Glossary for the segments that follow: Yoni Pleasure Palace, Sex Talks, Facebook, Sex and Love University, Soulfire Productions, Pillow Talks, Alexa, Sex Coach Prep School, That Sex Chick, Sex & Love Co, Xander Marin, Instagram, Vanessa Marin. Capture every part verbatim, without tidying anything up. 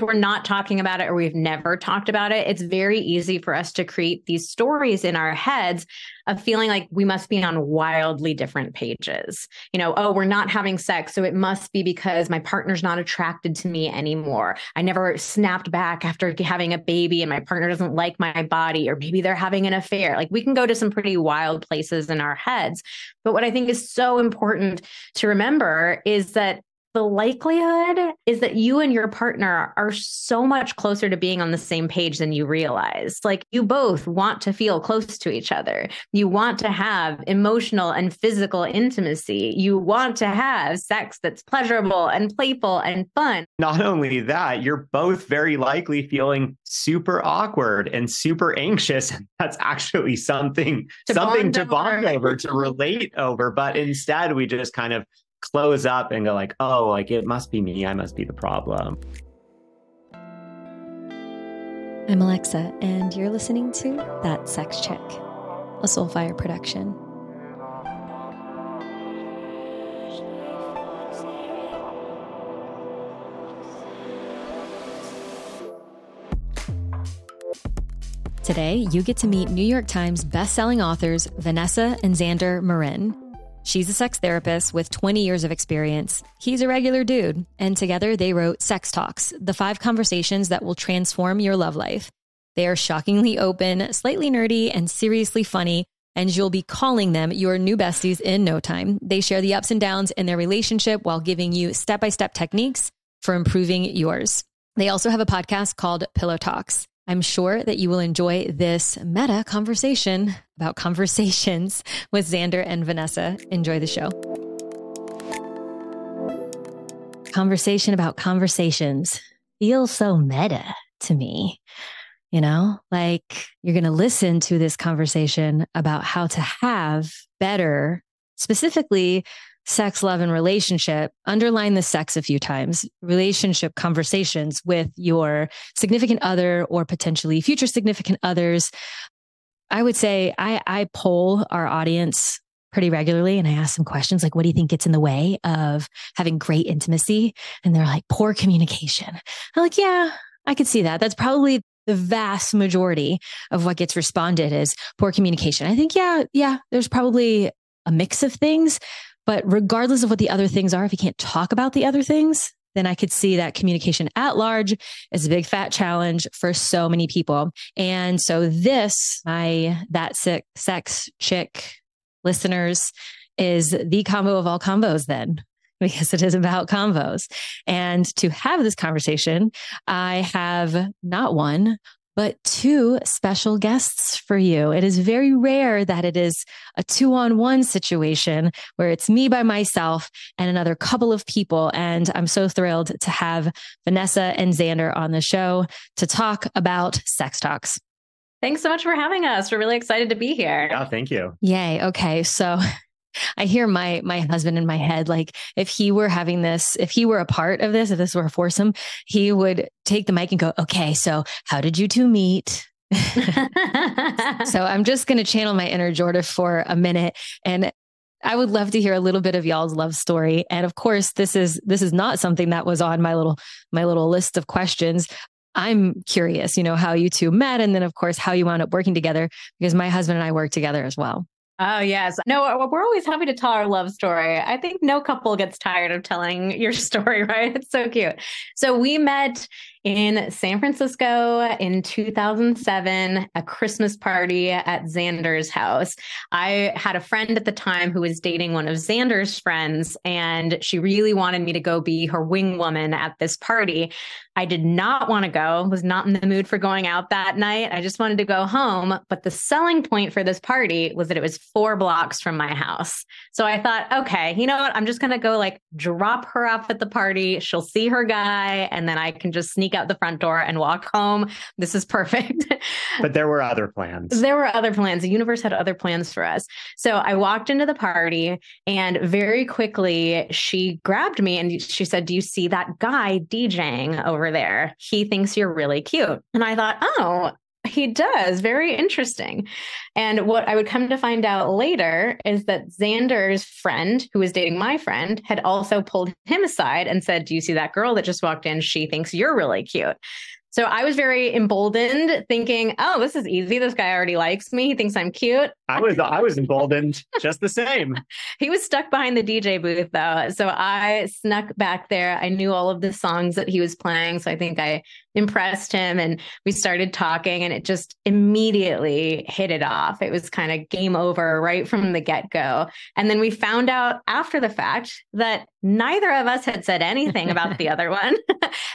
we're not talking about it or we've never talked about it, it's very easy for us to create these stories in our heads of feeling like we must be on wildly different pages. You know, oh, we're not having sex, so it must be because my partner's not attracted to me anymore. I never snapped back after having a baby and my partner doesn't like my body, or maybe they're having an affair. Like, we can go to some pretty wild places in our heads. But what I think is so important to remember is that the likelihood is that you and your partner are so much closer to being on the same page than you realize. Like, you both want to feel close to each other. You want to have emotional and physical intimacy. You want to have sex that's pleasurable and playful and fun. Not only that, you're both very likely feeling super awkward and super anxious. That's actually something to something bond to bond over. over, to relate over. But instead, we just kind of close up and go like, oh, like it must be me. I must be the problem. I'm Alexa, and you're listening to That Sex Chick, a Soulfire production. Today, you get to meet New York Times bestselling authors Vanessa and Xander Marin. She's a sex therapist with twenty years of experience. He's a regular dude. And together they wrote Sex Talks, the five conversations that will transform your love life. They are shockingly open, slightly nerdy, and seriously funny. And you'll be calling them your new besties in no time. They share the ups and downs in their relationship while giving you step-by-step techniques for improving yours. They also have a podcast called Pillow Talks. I'm sure that you will enjoy this meta conversation about conversations with Xander and Vanessa. Enjoy the show. Conversation about conversations feels so meta to me. You know, like, you're going to listen to this conversation about how to have better, specifically sex, love, and relationship, underline the sex a few times, relationship conversations with your significant other or potentially future significant others. I would say I, I poll our audience pretty regularly, and I ask some questions like, what do you think gets in the way of having great intimacy? And they're like, poor communication. I'm like, yeah, I could see that. That's probably the vast majority of what gets responded is poor communication. I think, yeah, yeah, there's probably a mix of things. But regardless of what the other things are, if you can't talk about the other things, then I could see that communication at large is a big fat challenge for so many people. And so this, my That Sex Chick listeners, is the combo of all combos then, because it is about combos. And to have this conversation, I have not one, but two special guests for you. It is very rare that it is a two-on-one situation where it's me by myself and another couple of people. And I'm so thrilled to have Vanessa and Xander on the show to talk about Sex Talks. Thanks so much for having us. We're really excited to be here. Oh, thank you. Yay. Okay. So I hear my my husband in my head, like, if he were having this, if he were a part of this, if this were a foursome, he would take the mic and go, okay, so how did you two meet? So I'm just going to channel my inner Jordan for a minute. And I would love to hear a little bit of y'all's love story. And of course, this is, this is not something that was on my little, my little list of questions. I'm curious, you know, how you two met. And then of course, how you wound up working together, because my husband and I work together as well. Oh, yes. No, we're always happy to tell our love story. I think no couple gets tired of telling your story, right? It's so cute. So we met in San Francisco in two thousand seven, a Christmas party at Xander's house. I had a friend at the time who was dating one of Xander's friends, and she really wanted me to go be her wing woman at this party. I did not want to go, was not in the mood for going out that night. I just wanted to go home. But the selling point for this party was that it was four blocks from my house. So I thought, okay, you know what? I'm just going to go like drop her off at the party. She'll see her guy, and then I can just sneak out the front door and walk home. This is perfect. But there were other plans. There were other plans. The universe had other plans for us. So I walked into the party, and very quickly she grabbed me and she said, do you see that guy DJing over there? He thinks you're really cute. And I thought, oh, he does. Very interesting. And what I would come to find out later is that Xander's friend, who was dating my friend, had also pulled him aside and said, do you see that girl that just walked in? She thinks you're really cute. So I was very emboldened, thinking, oh, this is easy. This guy already likes me. He thinks I'm cute. I was I was emboldened just the same. He was stuck behind the D J booth, though. So I snuck back there. I knew all of the songs that he was playing. So I think I impressed him, and we started talking, and it just immediately hit it off. It was kind of game over right from the get-go. And then we found out after the fact that neither of us had said anything about the other one.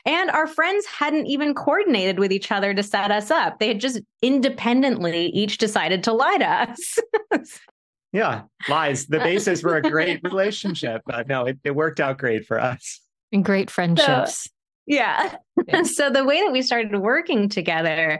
And our friends hadn't even coordinated with each other to set us up. They had just independently each decided to lie to us. Yeah, lies. The basis for a great relationship. But no, it, it worked out great for us. And great friendships. So, yeah. So the way that we started working together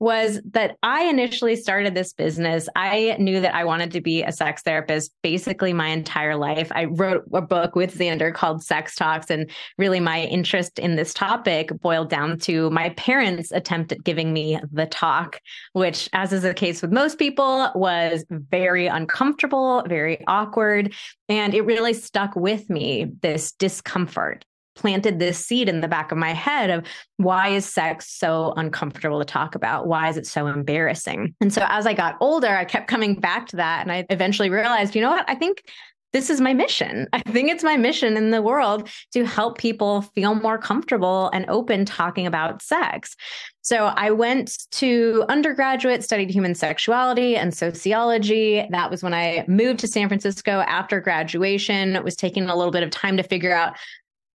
was that I initially started this business. I knew that I wanted to be a sex therapist basically my entire life. I wrote a book with Xander called Sex Talks, and really my interest in this topic boiled down to my parents' attempt at giving me the talk, which, as is the case with most people, was very uncomfortable, very awkward, and it really stuck with me, this discomfort. Planted this seed in the back of my head of why is sex so uncomfortable to talk about? Why is it so embarrassing? And so as I got older, I kept coming back to that. And I eventually realized, you know what? I think this is my mission. I think it's my mission in the world to help people feel more comfortable and open talking about sex. So I went to undergraduate, studied human sexuality and sociology. That was when I moved to San Francisco after graduation. It was taking a little bit of time to figure out,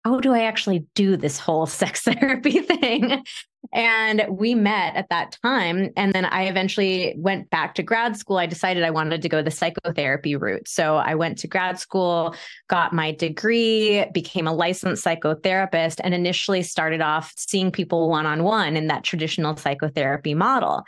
how do I actually do this whole sex therapy thing? And we met at that time. And then I eventually went back to grad school. I decided I wanted to go the psychotherapy route. So I went to grad school, got my degree, became a licensed psychotherapist, and initially started off seeing people one-on-one in that traditional psychotherapy model.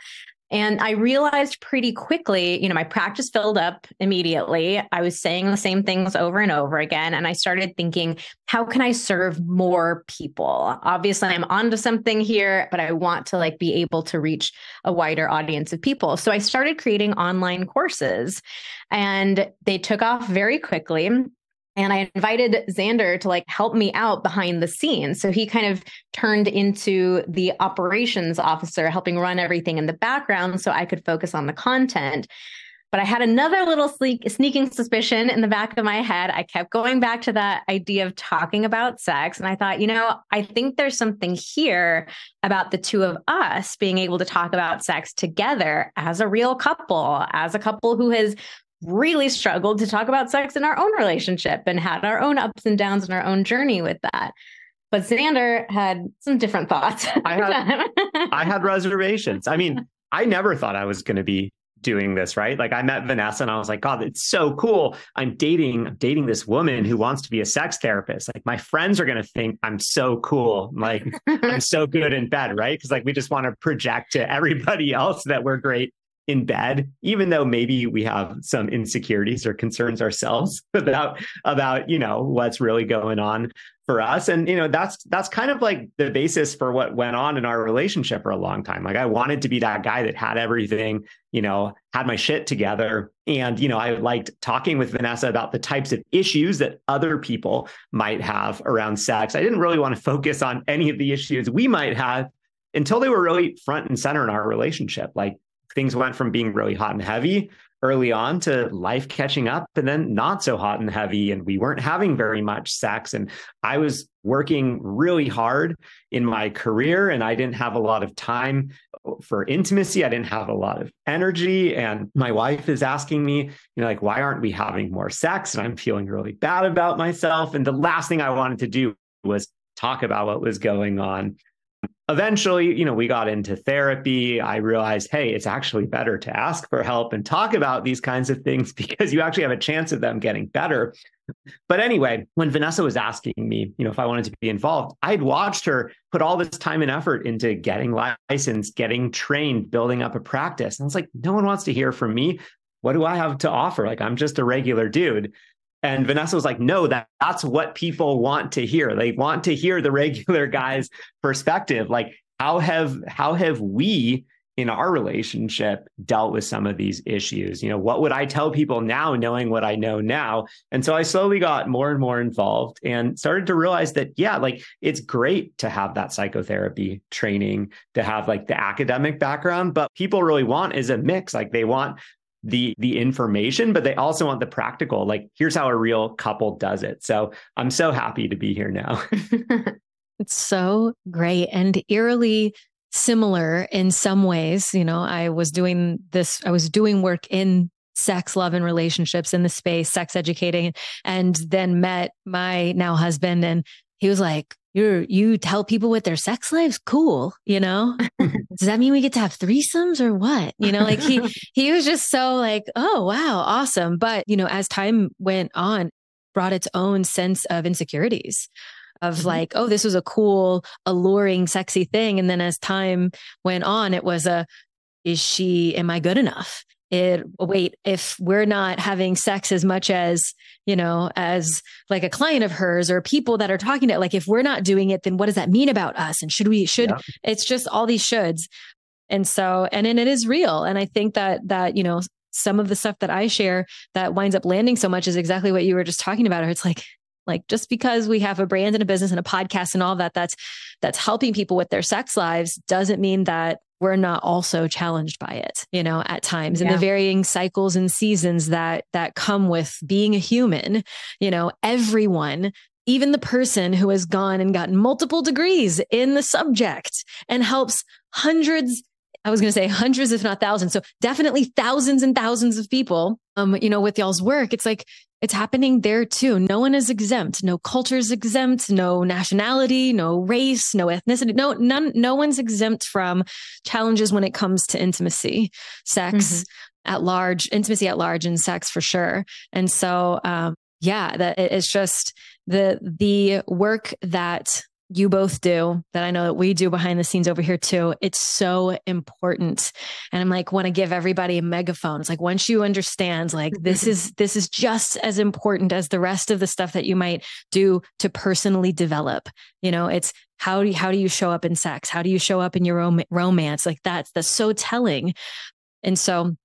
And I realized pretty quickly, you know, my practice filled up immediately. I was saying the same things over and over again. And I started thinking, how can I serve more people? Obviously, I'm onto something here, but I want to like be able to reach a wider audience of people. So I started creating online courses, and they took off very quickly. And I invited Xander to like help me out behind the scenes. So he kind of turned into the operations officer, helping run everything in the background so I could focus on the content. But I had another little sneaking suspicion in the back of my head. I kept going back to that idea of talking about sex. And I thought, you know, I think there's something here about the two of us being able to talk about sex together as a real couple, as a couple who has really struggled to talk about sex in our own relationship and had our own ups and downs in our own journey with that. But Xander had some different thoughts. I had, I had reservations. I mean, I never thought I was going to be doing this, right? Like I met Vanessa and I was like, God, it's so cool. I'm dating, I'm dating this woman who wants to be a sex therapist. Like my friends are going to think I'm so cool. Like I'm so good in bed, right? Because like, we just want to project to everybody else that we're great in bed, even though maybe we have some insecurities or concerns ourselves about, about, you know, what's really going on for us. And, you know, that's, that's kind of like the basis for what went on in our relationship for a long time. Like I wanted to be that guy that had everything, you know, had my shit together. And, you know, I liked talking with Vanessa about the types of issues that other people might have around sex. I didn't really want to focus on any of the issues we might have until they were really front and center in our relationship. Like, things went from being really hot and heavy early on to life catching up and then not so hot and heavy. And we weren't having very much sex. And I was working really hard in my career and I didn't have a lot of time for intimacy. I didn't have a lot of energy. And my wife is asking me, you know, like, why aren't we having more sex? And I'm feeling really bad about myself. And the last thing I wanted to do was talk about what was going on. Eventually, you know, we got into therapy. I realized, hey, it's actually better to ask for help and talk about these kinds of things because you actually have a chance of them getting better. But anyway, when Vanessa was asking me, you know, if I wanted to be involved, I'd watched her put all this time and effort into getting licensed, getting trained, building up a practice. And I was like, no one wants to hear from me. What do I have to offer? Like, I'm just a regular dude. And Vanessa was like, no, that, that's what people want to hear. They want to hear the regular guy's perspective. Like, how have how have we in our relationship dealt with some of these issues. You know, what would I tell people now, knowing what I know now? And so I slowly got more and more involved and started to realize that, yeah, like it's great to have that psychotherapy training, to have like the academic background, but people really want is a mix. Like they want the the information, but they also want the practical, like here's how a real couple does it. So I'm so happy to be here now. It's so great and eerily similar in some ways. You know, I was doing this, I was doing work in sex, love, and relationships in the space, sex educating, and then met my now husband. And he was like, you're, you tell people what their sex lives. Cool. You know, does that mean we get to have threesomes or what? You know, like he, he was just so like, oh, wow. Awesome. But you know, as time went on, brought its own sense of insecurities. Of like, oh, this was a cool, alluring, sexy thing. And then as time went on, it was a, is she, am I good enough? It, wait, if we're not having sex as much as, you know, as like a client of hers or people that are talking to, like, if we're not doing it, then what does that mean about us? And should we, should, yeah. It's just all these shoulds. And so, and then it is real. And I think that, that, you know, some of the stuff that I share that winds up landing so much is exactly what you were just talking about. It's like, Like just because we have a brand and a business and a podcast and all that, that's, that's helping people with their sex lives doesn't mean that we're not also challenged by it, you know, at times yeah. and the varying cycles and seasons that, that come with being a human. You know, everyone, even the person who has gone and gotten multiple degrees in the subject and helps hundreds, I was going to say hundreds, if not thousands. So definitely thousands and thousands of people, um, you know, with y'all's work, it's like, it's happening there too. No one is exempt. No culture is exempt. No nationality, no race, no ethnicity. No, none, no one's exempt from challenges when it comes to intimacy, sex mm-hmm. at large, intimacy at large and sex for sure. And so, um, yeah, that it's just the, the work that you both do that I know that we do behind the scenes over here too. It's so important. And I'm like, want to give everybody a megaphone. It's like, once you understand, like, this is, this is just as important as the rest of the stuff that you might do to personally develop, you know, it's how do you, how do you show up in sex? How do you show up in your rom- romance? Like that's, that's so telling. And so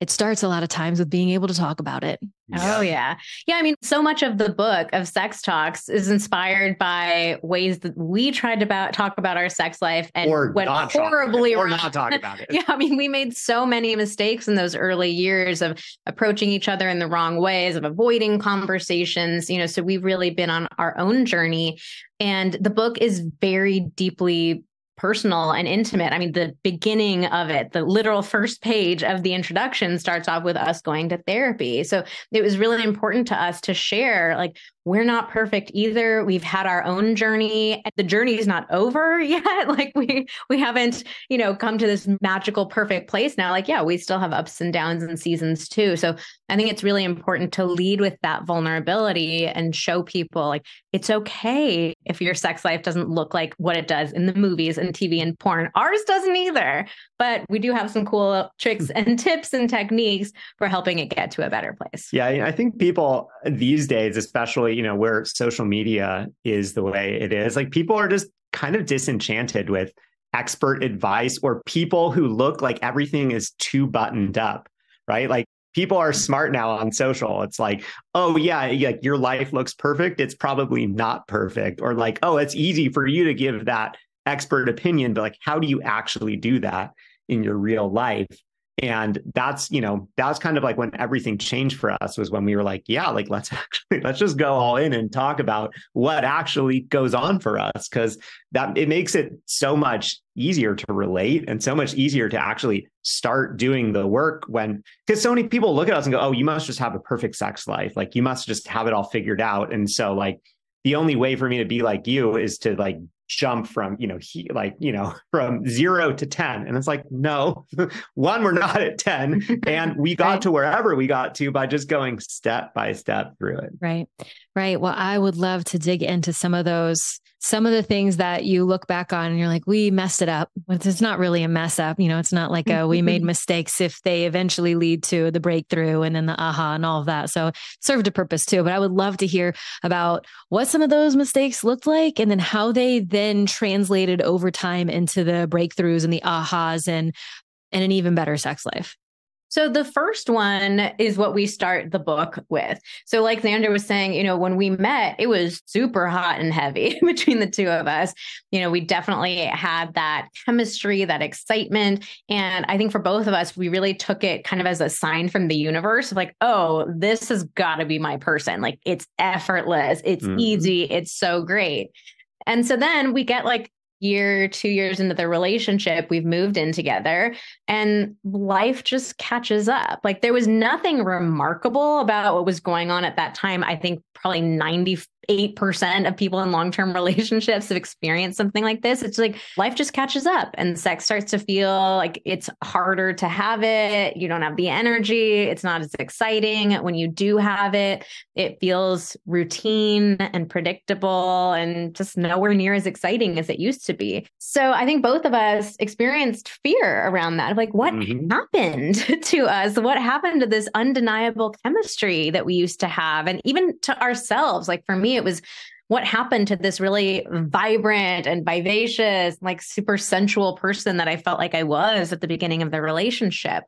it starts a lot of times with being able to talk about it. Oh, yeah. Yeah. I mean, so much of the book of Sex Talks is inspired by ways that we tried to about, talk about our sex life and or went not horribly wrong. Or not talk about it. Yeah. I mean, we made so many mistakes in those early years of approaching each other in the wrong ways, of avoiding conversations, you know, so we've really been on our own journey. And the book is very deeply personal and intimate. I mean, the beginning of it, the literal first page of the introduction starts off with us going to therapy. So it was really important to us to share, like, we're not perfect either. We've had our own journey. The journey is not over yet. Like we, we haven't, you know, come to this magical, perfect place now. Like, yeah, we still have ups and downs and seasons too. So I think it's really important to lead with that vulnerability and show people like, it's okay if your sex life doesn't look like what it does in the movies and T V and porn. Ours doesn't either, but we do have some cool tricks and tips and techniques for helping it get to a better place. Yeah. I think people these days, especially, you know, where social media is the way it is, like people are just kind of disenchanted with expert advice or people who look like everything is too buttoned up, right? Like people are smart now on social. It's like, oh yeah, like your life looks perfect. It's probably not perfect. Or like, oh, it's easy for you to give that expert opinion, but like, how do you actually do that in your real life? And that's, you know, that was kind of like when everything changed for us was when we were like, yeah, like, let's actually, let's just go all in and talk about what actually goes on for us. Cause that it makes it so much easier to relate and so much easier to actually start doing the work when, cause so many people look at us and go, oh, you must just have a perfect sex life. Like you must just have it all figured out. And so like, the only way for me to be like you is to like, jump from, you know, he, like, you know, from zero to ten. And it's like, no, one, we're not at ten. And we got right. to wherever we got to by just going step by step through it. Right. Right. Well, I would love to dig into some of those, some of the things that you look back on and you're like, we messed it up. It's not really a mess up. You know, it's not like a, we made mistakes if they eventually lead to the breakthrough and then the aha and all of that. So it served a purpose too, but I would love to hear about what some of those mistakes looked like and then how they then translated over time into the breakthroughs and the ahas and and an even better sex life? So the first one is what we start the book with. So like Xander was saying, you know, when we met, it was super hot and heavy between the two of us. You know, we definitely had that chemistry, that excitement. And I think for both of us, we really took it kind of as a sign from the universe of like, oh, this has got to be my person. Like it's effortless. It's mm-hmm. easy. It's so great. And so then we get like, year, two years into the relationship, we've moved in together and life just catches up. Like there was nothing remarkable about what was going on at that time. I think probably ninety-eight percent of people in long-term relationships have experienced something like this. It's like life just catches up and sex starts to feel like it's harder to have it. You don't have the energy. It's not as exciting. When you do have it, it feels routine and predictable and just nowhere near as exciting as it used to be. So I think both of us experienced fear around that. Like what mm-hmm. happened to us? What happened to this undeniable chemistry that we used to have? And even to ourselves, like for me, it was what happened to this really vibrant and vivacious, like super sensual person that I felt like I was at the beginning of the relationship.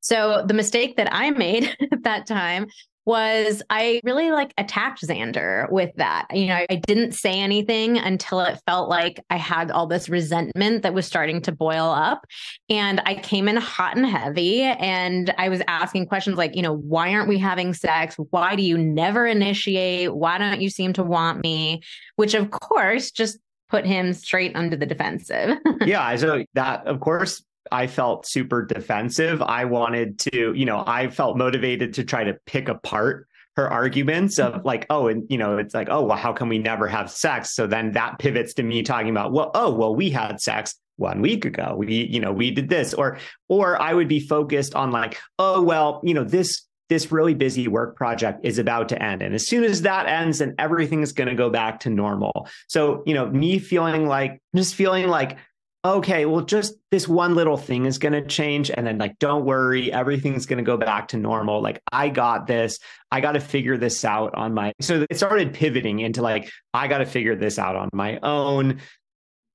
So the mistake that I made at that time was I really like attacked Xander with that. You know, I, I didn't say anything until it felt like I had all this resentment that was starting to boil up. And I came in hot and heavy and I was asking questions like, you know, why aren't we having sex? Why do you never initiate? Why don't you seem to want me? Which of course just put him straight under the defensive. Yeah. So that, of course, I felt super defensive. I wanted to, you know, I felt motivated to try to pick apart her arguments of like, oh, and you know, it's like, oh, well, how can we never have sex? So then that pivots to me talking about, well, oh, well, we had sex one week ago. We, you know, we did this, or, or I would be focused on like, oh, well, you know, this, this really busy work project is about to end. And as soon as that ends, then everything is going to go back to normal. So, you know, me feeling like, just feeling like, okay, well, just this one little thing is going to change. And then like, don't worry, everything's going to go back to normal. Like, I got this. I got to figure this out on my, so it started pivoting into like, I got to figure this out on my own.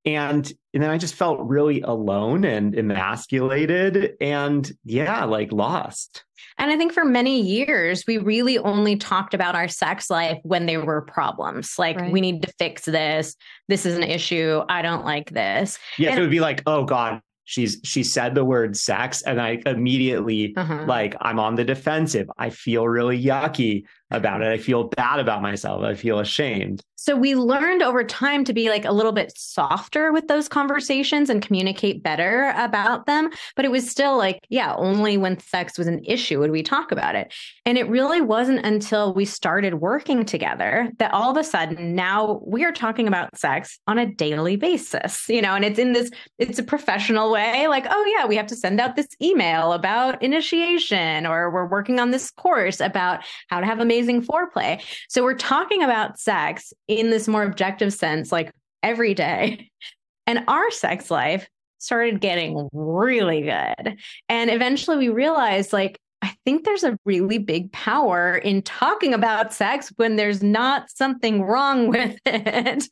And, and then I just felt really alone and emasculated and yeah, like lost. And I think for many years, we really only talked about our sex life when there were problems. Like right. we need to fix this. This is an issue. I don't like this. Yeah. And- it would be like, oh God, she's, she said the word sex. And I immediately uh-huh. like, I'm on the defensive. I feel really yucky about it. I feel bad about myself. I feel ashamed. So we learned over time to be like a little bit softer with those conversations and communicate better about them. But it was still like, yeah, only when sex was an issue would we talk about it. And it really wasn't until we started working together that all of a sudden now we are talking about sex on a daily basis, you know, and it's in this, it's a professional way, like, oh yeah, we have to send out this email about initiation, or we're working on this course about how to have amazing Amazing foreplay. So we're talking about sex in this more objective sense, like every day. And our sex life started getting really good. And eventually we realized, like, I think there's a really big power in talking about sex when there's not something wrong with it.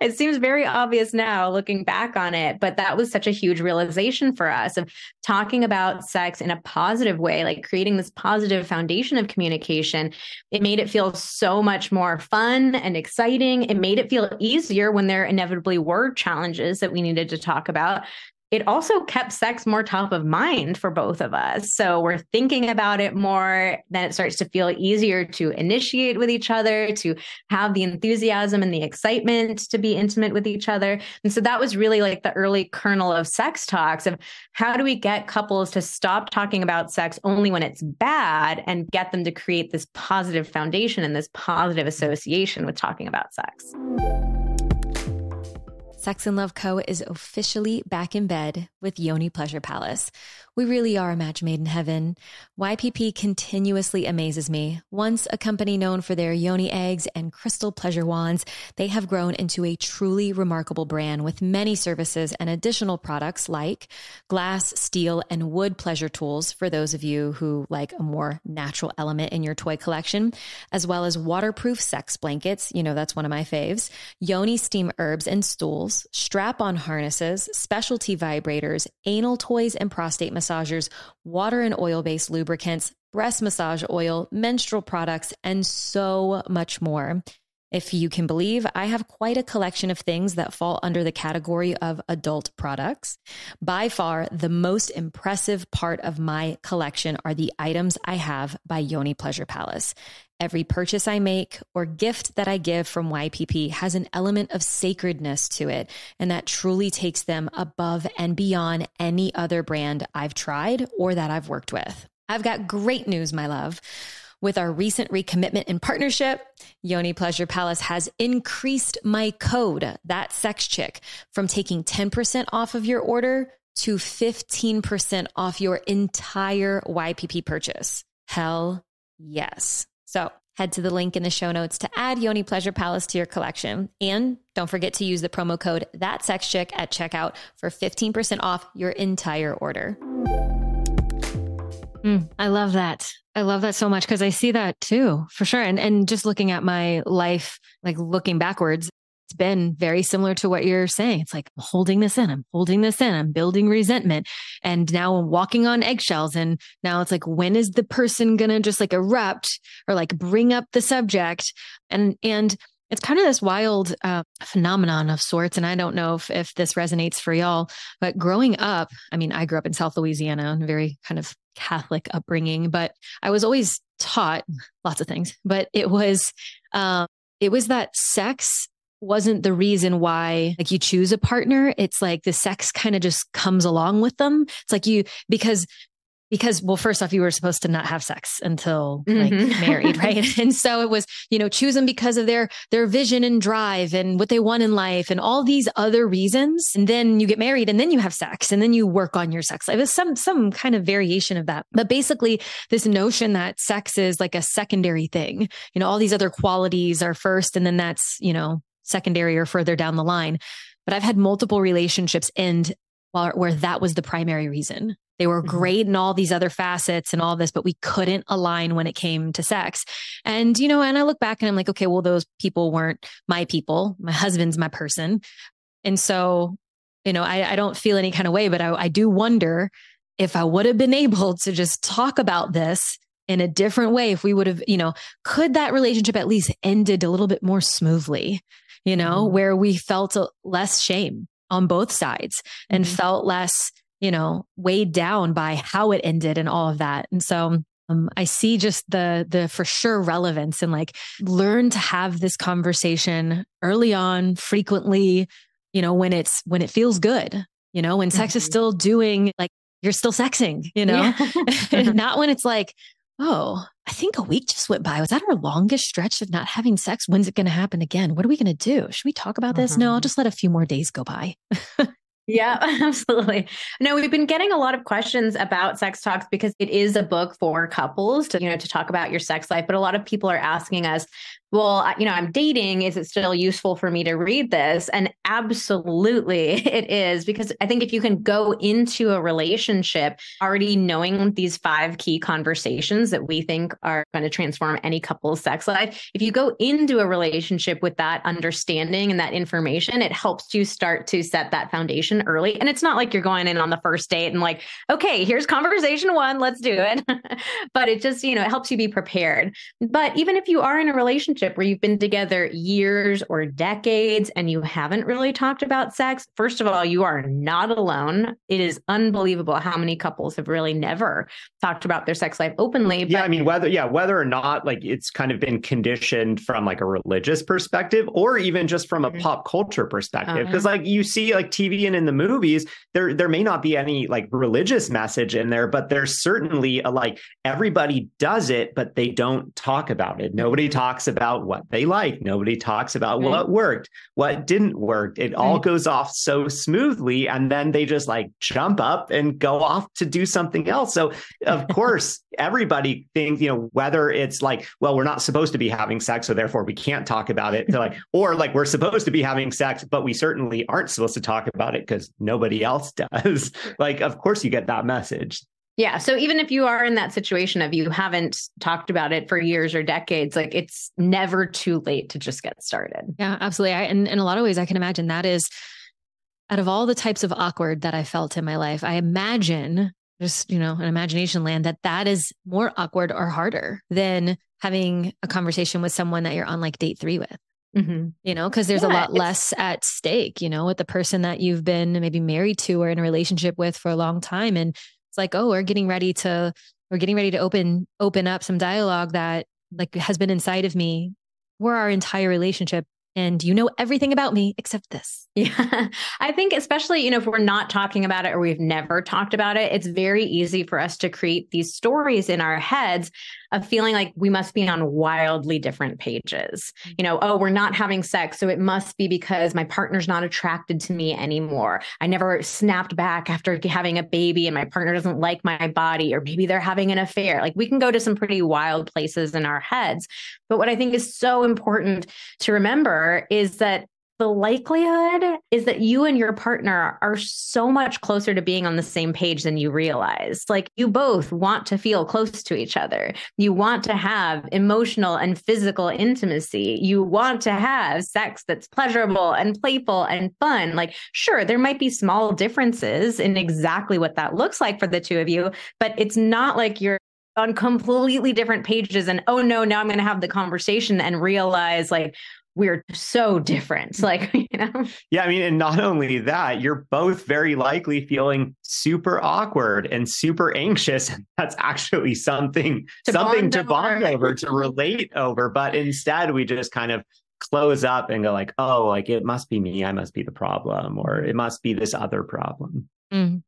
It seems very obvious now looking back on it, but that was such a huge realization for us of talking about sex in a positive way, like creating this positive foundation of communication. It made it feel so much more fun and exciting. It made it feel easier when there inevitably were challenges that we needed to talk about. It also kept sex more top of mind for both of us. So we're thinking about it more. Then it starts to feel easier to initiate with each other, to have the enthusiasm and the excitement to be intimate with each other. And so that was really like the early kernel of Sex Talks of how do we get couples to stop talking about sex only when it's bad and get them to create this positive foundation and this positive association with talking about sex. Sex and Love Co. is officially back in bed with Yoni Pleasure Palace. We really are a match made in heaven. Y P P continuously amazes me. Once a company known for their Yoni eggs and crystal pleasure wands, they have grown into a truly remarkable brand with many services and additional products like glass, steel, and wood pleasure tools for those of you who like a more natural element in your toy collection, as well as waterproof sex blankets. You know, that's one of my faves. Yoni steam herbs and stools, dildos, strap-on harnesses, specialty vibrators, anal toys and prostate massagers, water and oil-based lubricants, breast massage oil, menstrual products, and so much more. If you can believe, I have quite a collection of things that fall under the category of adult products. By far, the most impressive part of my collection are the items I have by Yoni Pleasure Palace. Every purchase I make or gift that I give from Y P P has an element of sacredness to it, and that truly takes them above and beyond any other brand I've tried or that I've worked with. I've got great news, my love. With our recent recommitment and partnership, Yoni Pleasure Palace has increased my code, That Sex Chick, from taking ten percent off of your order to fifteen percent off your entire Y P P purchase. Hell yes. So head to the link in the show notes to add Yoni Pleasure Palace to your collection. And don't forget to use the promo code That Sex Chick at checkout for fifteen percent off your entire order. Mm, I love that. I love that so much because I see that too, for sure. And and just looking at my life, like looking backwards, it's been very similar to what you're saying. It's like I'm holding this in, I'm holding this in, I'm building resentment. And now I'm walking on eggshells. And now it's like, when is the person going to just like erupt or like bring up the subject? And, and it's kind of this wild uh, phenomenon of sorts. And I don't know if, if this resonates for y'all, but growing up, I mean, I grew up in South Louisiana and very kind of Catholic upbringing, but I was always taught lots of things, but it was, um, it was that sex wasn't the reason why like you choose a partner. It's like the sex kind of just comes along with them. It's like you, because Because, well, first off, you were supposed to not have sex until like mm-hmm. married, right? And so it was, you know, choose them because of their their vision and drive and what they want in life and all these other reasons. And then you get married and then you have sex and then you work on your sex life. There's some, some kind of variation of that. But basically this notion that sex is like a secondary thing, you know, all these other qualities are first and then that's, you know, secondary or further down the line. But I've had multiple relationships end where, where that was the primary reason. They were great in all these other facets and all this, but we couldn't align when it came to sex. And, you know, and I look back and I'm like, okay, well, those people weren't my people. My husband's my person. And so, you know, I, I don't feel any kind of way, but I, I do wonder if I would have been able to just talk about this in a different way. If we would have, you know, could that relationship at least ended a little bit more smoothly, you know, mm-hmm. where we felt less shame on both sides and mm-hmm. felt less, you know, weighed down by how it ended and all of that. And so um, I see just the, the for sure relevance and like learn to have this conversation early on, frequently, you know, when it's, when it feels good, you know, when sex mm-hmm. is still doing like, you're still sexing, you know, yeah. Not when it's like, oh, I think a week just went by. Was that our longest stretch of not having sex? When's it going to happen again? What are we going to do? Should we talk about this? Mm-hmm. No, I'll just let a few more days go by. Yeah, absolutely. No, we've been getting a lot of questions about Sex Talks because it is a book for couples to, you know, to talk about your sex life. But a lot of people are asking us, well, you know, I'm dating. Is it still useful for me to read this? And absolutely it is, because I think if you can go into a relationship already knowing these five key conversations that we think are going to transform any couple's sex life, if you go into a relationship with that understanding and that information, it helps you start to set that foundation early. And it's not like you're going in on the first date and like, okay, here's conversation one, let's do it. But it just, you know, it helps you be prepared. But even if you are in a relationship where you've been together years or decades and you haven't really talked about sex, first of all, you are not alone. It is unbelievable how many couples have really never talked about their sex life openly. But- yeah, I mean, whether yeah, whether or not like it's kind of been conditioned from like a religious perspective or even just from a pop culture perspective, because uh-huh. like you see like T V and in the movies, there there may not be any like religious message in there, but there's certainly a like everybody does it, but they don't talk about it. Nobody talks about About what they like. Nobody talks about right. what worked, what didn't work. It right. all goes off so smoothly. And then they just like jump up and go off to do something else. So of course, everybody thinks, you know, whether it's like, well, we're not supposed to be having sex, so therefore we can't talk about it. They're like, or like we're supposed to be having sex, but we certainly aren't supposed to talk about it because nobody else does. Like, of course you get that message. Yeah. So even if you are in that situation of you haven't talked about it for years or decades, like it's never too late to just get started. Yeah, absolutely. I, and in a lot of ways, I can imagine that is out of all the types of awkward that I felt in my life, I imagine, just, you know, an imagination land, that that is more awkward or harder than having a conversation with someone that you're on like date three with. Mm-hmm. You know, because there's yeah, a lot less at stake, you know, with the person that you've been maybe married to or in a relationship with for a long time. And it's like, oh, we're getting ready to, we're getting ready to open, open up some dialogue that like has been inside of me for our entire relationship. And you know everything about me except this. Yeah. I think especially, you know, if we're not talking about it or we've never talked about it, it's very easy for us to create these stories in our heads of feeling like we must be on wildly different pages. You know, oh, we're not having sex, so it must be because my partner's not attracted to me anymore. I never snapped back after having a baby and my partner doesn't like my body, or maybe they're having an affair. Like we can go to some pretty wild places in our heads. But what I think is so important to remember is that the likelihood is that you and your partner are so much closer to being on the same page than you realize. Like you both want to feel close to each other. You want to have emotional and physical intimacy. You want to have sex that's pleasurable and playful and fun. Like, sure, there might be small differences in exactly what that looks like for the two of you, but it's not like you're on completely different pages and, oh no, now I'm going to have the conversation and realize like, we're so different. Like, you know? Yeah. I mean, and not only that, you're both very likely feeling super awkward and super anxious. That's actually something, to something bond to bond over. over, to relate over. But instead we just kind of close up and go like, oh, like it must be me. I must be the problem, or it must be this other problem. Mm.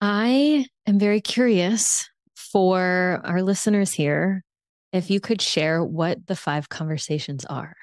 I am very curious for our listeners here, if you could share what the five conversations are.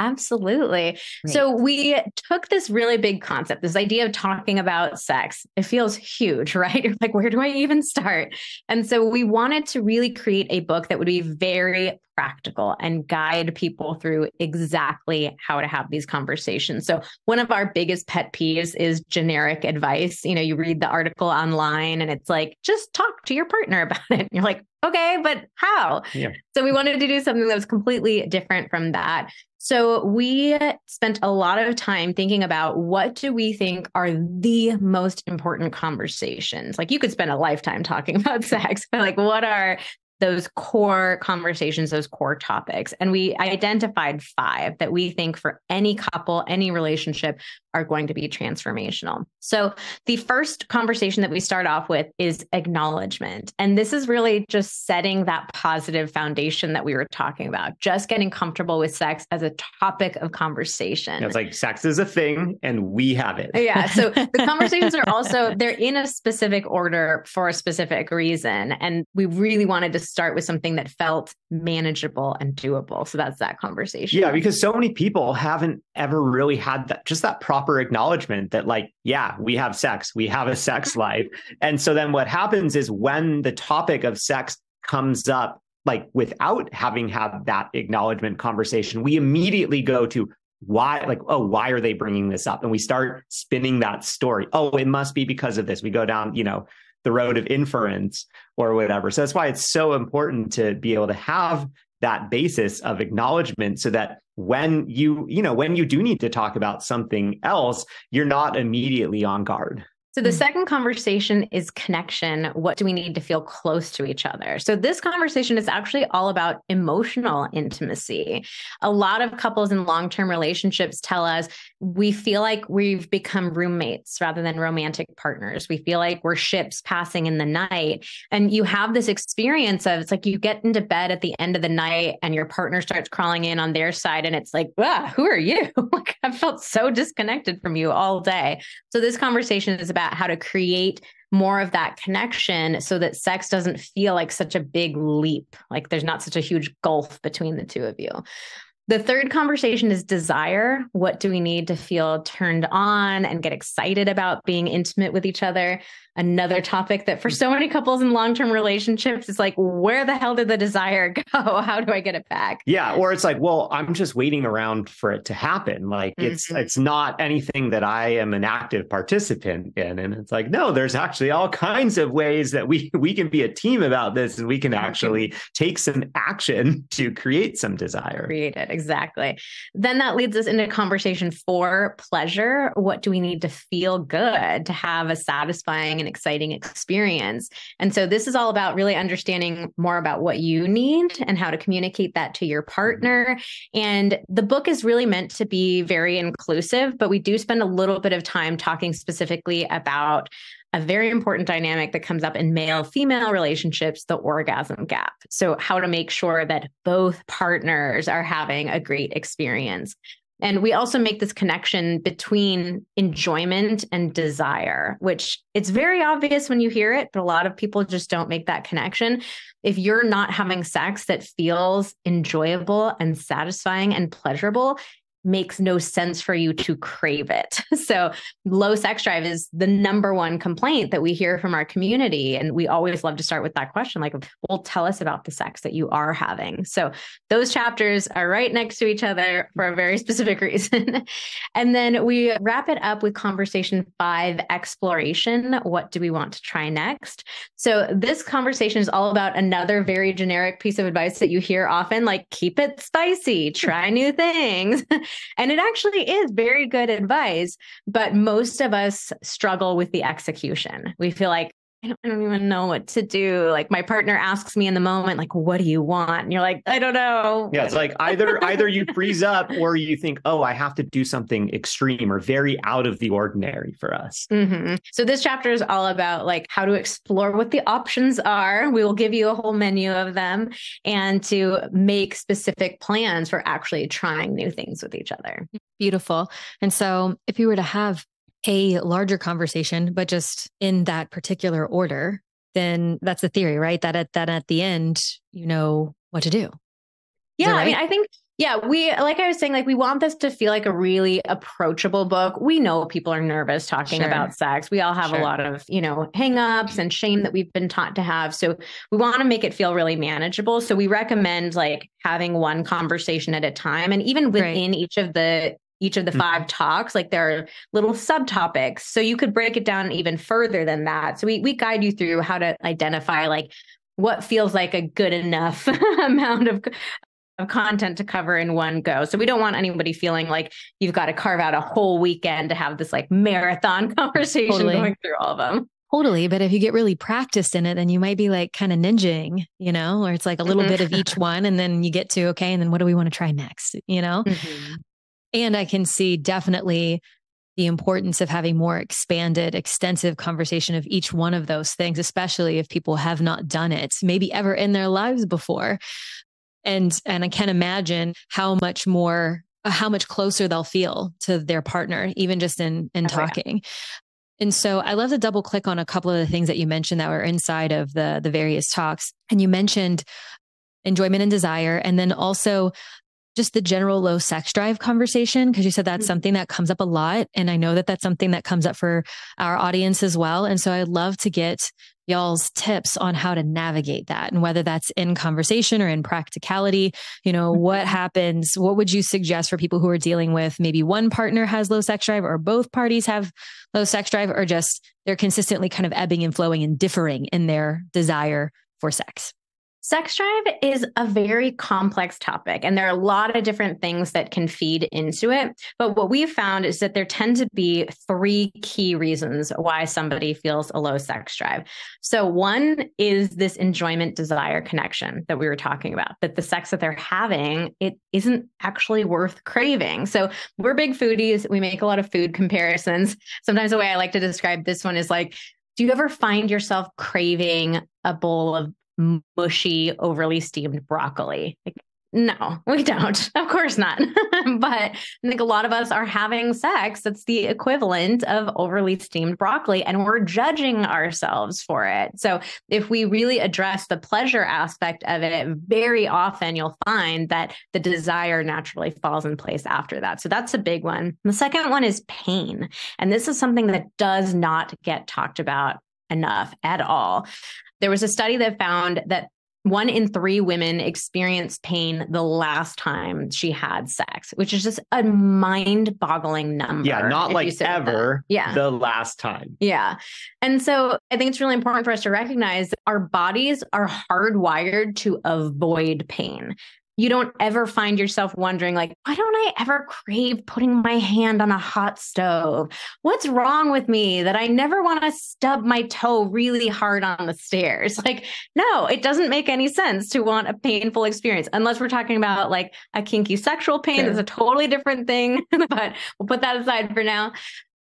Absolutely. Right. So we took this really big concept, this idea of talking about sex. It feels huge, right? You're like, where do I even start? And so we wanted to really create a book that would be very practical and guide people through exactly how to have these conversations. So one of our biggest pet peeves is generic advice. You know, you read the article online and it's like, just talk to your partner about it. And you're like, okay, but how? Yeah. So we wanted to do something that was completely different from that. So we spent a lot of time thinking about what do we think are the most important conversations? Like you could spend a lifetime talking about sex, but like what are those core conversations, those core topics. And we identified five that we think for any couple, any relationship are going to be transformational. So the first conversation that we start off with is acknowledgement. And this is really just setting that positive foundation that we were talking about, just getting comfortable with sex as a topic of conversation. It's like sex is a thing and we have it. Yeah. So the conversations are also, they're in a specific order for a specific reason. And we really wanted to start with something that felt manageable and doable. So that's that conversation. Yeah. Because so many people haven't ever really had that, just that proper acknowledgement that like, yeah, we have sex, we have a sex life. And so then what happens is when the topic of sex comes up, like without having had that acknowledgement conversation, we immediately go to why, like, oh, why are they bringing this up? And we start spinning that story. Oh, it must be because of this. We go down, you know, the road of inference or whatever. So that's why it's so important to be able to have that basis of acknowledgement so that when you, you know, when you do need to talk about something else, you're not immediately on guard. So the second conversation is connection. What do we need to feel close to each other? So this conversation is actually all about emotional intimacy. A lot of couples in long-term relationships tell us we feel like we've become roommates rather than romantic partners. We feel like we're ships passing in the night. And you have this experience of, it's like you get into bed at the end of the night and your partner starts crawling in on their side. And it's like, wow, who are you? Like, I've felt so disconnected from you all day. So this conversation is about how to create more of that connection so that sex doesn't feel like such a big leap, like there's not such a huge gulf between the two of you. The third conversation is desire. What do we need to feel turned on and get excited about being intimate with each other? Another topic that for so many couples in long-term relationships is like, where the hell did the desire go? How do I get it back? Yeah. Or it's like, well, I'm just waiting around for it to happen. Like mm-hmm. it's, it's not anything that I am an active participant in. And it's like, no, there's actually all kinds of ways that we, we can be a team about this and we can actually take some action to create some desire. Create it. exactly. Then that leads us into conversation four, pleasure. What do we need to feel good to have a satisfying and exciting experience? And so this is all about really understanding more about what you need and how to communicate that to your partner. And the book is really meant to be very inclusive, but we do spend a little bit of time talking specifically about a very important dynamic that comes up in male-female relationships, the orgasm gap. So how to make sure that both partners are having a great experience. And we also make this connection between enjoyment and desire, which it's very obvious when you hear it, but a lot of people just don't make that connection. If you're not having sex that feels enjoyable and satisfying and pleasurable, makes no sense for you to crave it. So low sex drive is the number one complaint that we hear from our community. And we always love to start with that question, like, well, tell us about the sex that you are having. So those chapters are right next to each other for a very specific reason. And then we wrap it up with conversation five, exploration. What do we want to try next? So this conversation is all about another very generic piece of advice that you hear often, like keep it spicy, try new things. And it actually is very good advice, but most of us struggle with the execution. We feel like, I don't, I don't even know what to do. Like my partner asks me in the moment, like, what do you want? And you're like, I don't know. Yeah, it's like either either you freeze up or you think, oh, I have to do something extreme or very out of the ordinary for us. Mm-hmm. So this chapter is all about like how to explore what the options are. We will give you a whole menu of them and to make specific plans for actually trying new things with each other. Beautiful. And so if you were to have a larger conversation, but just in that particular order, then that's the theory, right? That at, that at the end, you know what to do. Yeah. Right? I mean, I think, yeah, we, like I was saying, like, we want this to feel like a really approachable book. We know people are nervous talking sure. about sex. We all have sure. a lot of, you know, hang-ups and shame that we've been taught to have. So we want to make it feel really manageable. So we recommend like having one conversation at a time. And even within right. each of the each of the five mm-hmm. talks, like there are little subtopics. So you could break it down even further than that. So we we guide you through how to identify like what feels like a good enough amount of, of content to cover in one go. So we don't want anybody feeling like you've got to carve out a whole weekend to have this like marathon conversation totally. Going through all of them. Totally. But if you get really practiced in it, then you might be like kind of ninjing, you know, or it's like a little mm-hmm. bit of each one and then you get to, okay, and then what do we want to try next? You know? Mm-hmm. And I can see definitely the importance of having more expanded, extensive conversation of each one of those things, especially if people have not done it, maybe ever in their lives before. And, and I can imagine how much more, how much closer they'll feel to their partner, even just in, in oh, talking. Yeah. And so I love to double click on a couple of the things that you mentioned that were inside of the, the various talks. And you mentioned enjoyment and desire, and then also just the general low sex drive conversation, because you said that's something that comes up a lot. And I know that that's something that comes up for our audience as well. And so I'd love to get y'all's tips on how to navigate that and whether that's in conversation or in practicality, you know, what happens, what would you suggest for people who are dealing with maybe one partner has low sex drive or both parties have low sex drive or just they're consistently kind of ebbing and flowing and differing in their desire for sex? Sex drive is a very complex topic, and there are a lot of different things that can feed into it. But what we've found is that there tend to be three key reasons why somebody feels a low sex drive. So one is this enjoyment desire connection that we were talking about, that the sex that they're having, it isn't actually worth craving. So we're big foodies. We make a lot of food comparisons. Sometimes the way I like to describe this one is like, do you ever find yourself craving a bowl of mushy, overly steamed broccoli? Like, no, we don't. Of course not. But I think a lot of us are having sex that's the equivalent of overly steamed broccoli, and we're judging ourselves for it. So if we really address the pleasure aspect of it, very often you'll find that the desire naturally falls in place after that. So that's a big one. The second one is pain. And this is something that does not get talked about enough at all. There was a study that found that one in three women experienced pain the last time she had sex, which is just a mind-boggling number. Yeah, not like ever, yeah. the last time. Yeah. And so I think it's really important for us to recognize that our bodies are hardwired to avoid pain. you don't ever find yourself wondering, like, why don't I ever crave putting my hand on a hot stove? What's wrong with me that I never want to stub my toe really hard on the stairs? Like, no, it doesn't make any sense to want a painful experience, unless we're talking about like a kinky sexual pain. Sure. That's a totally different thing, but we'll put that aside for now.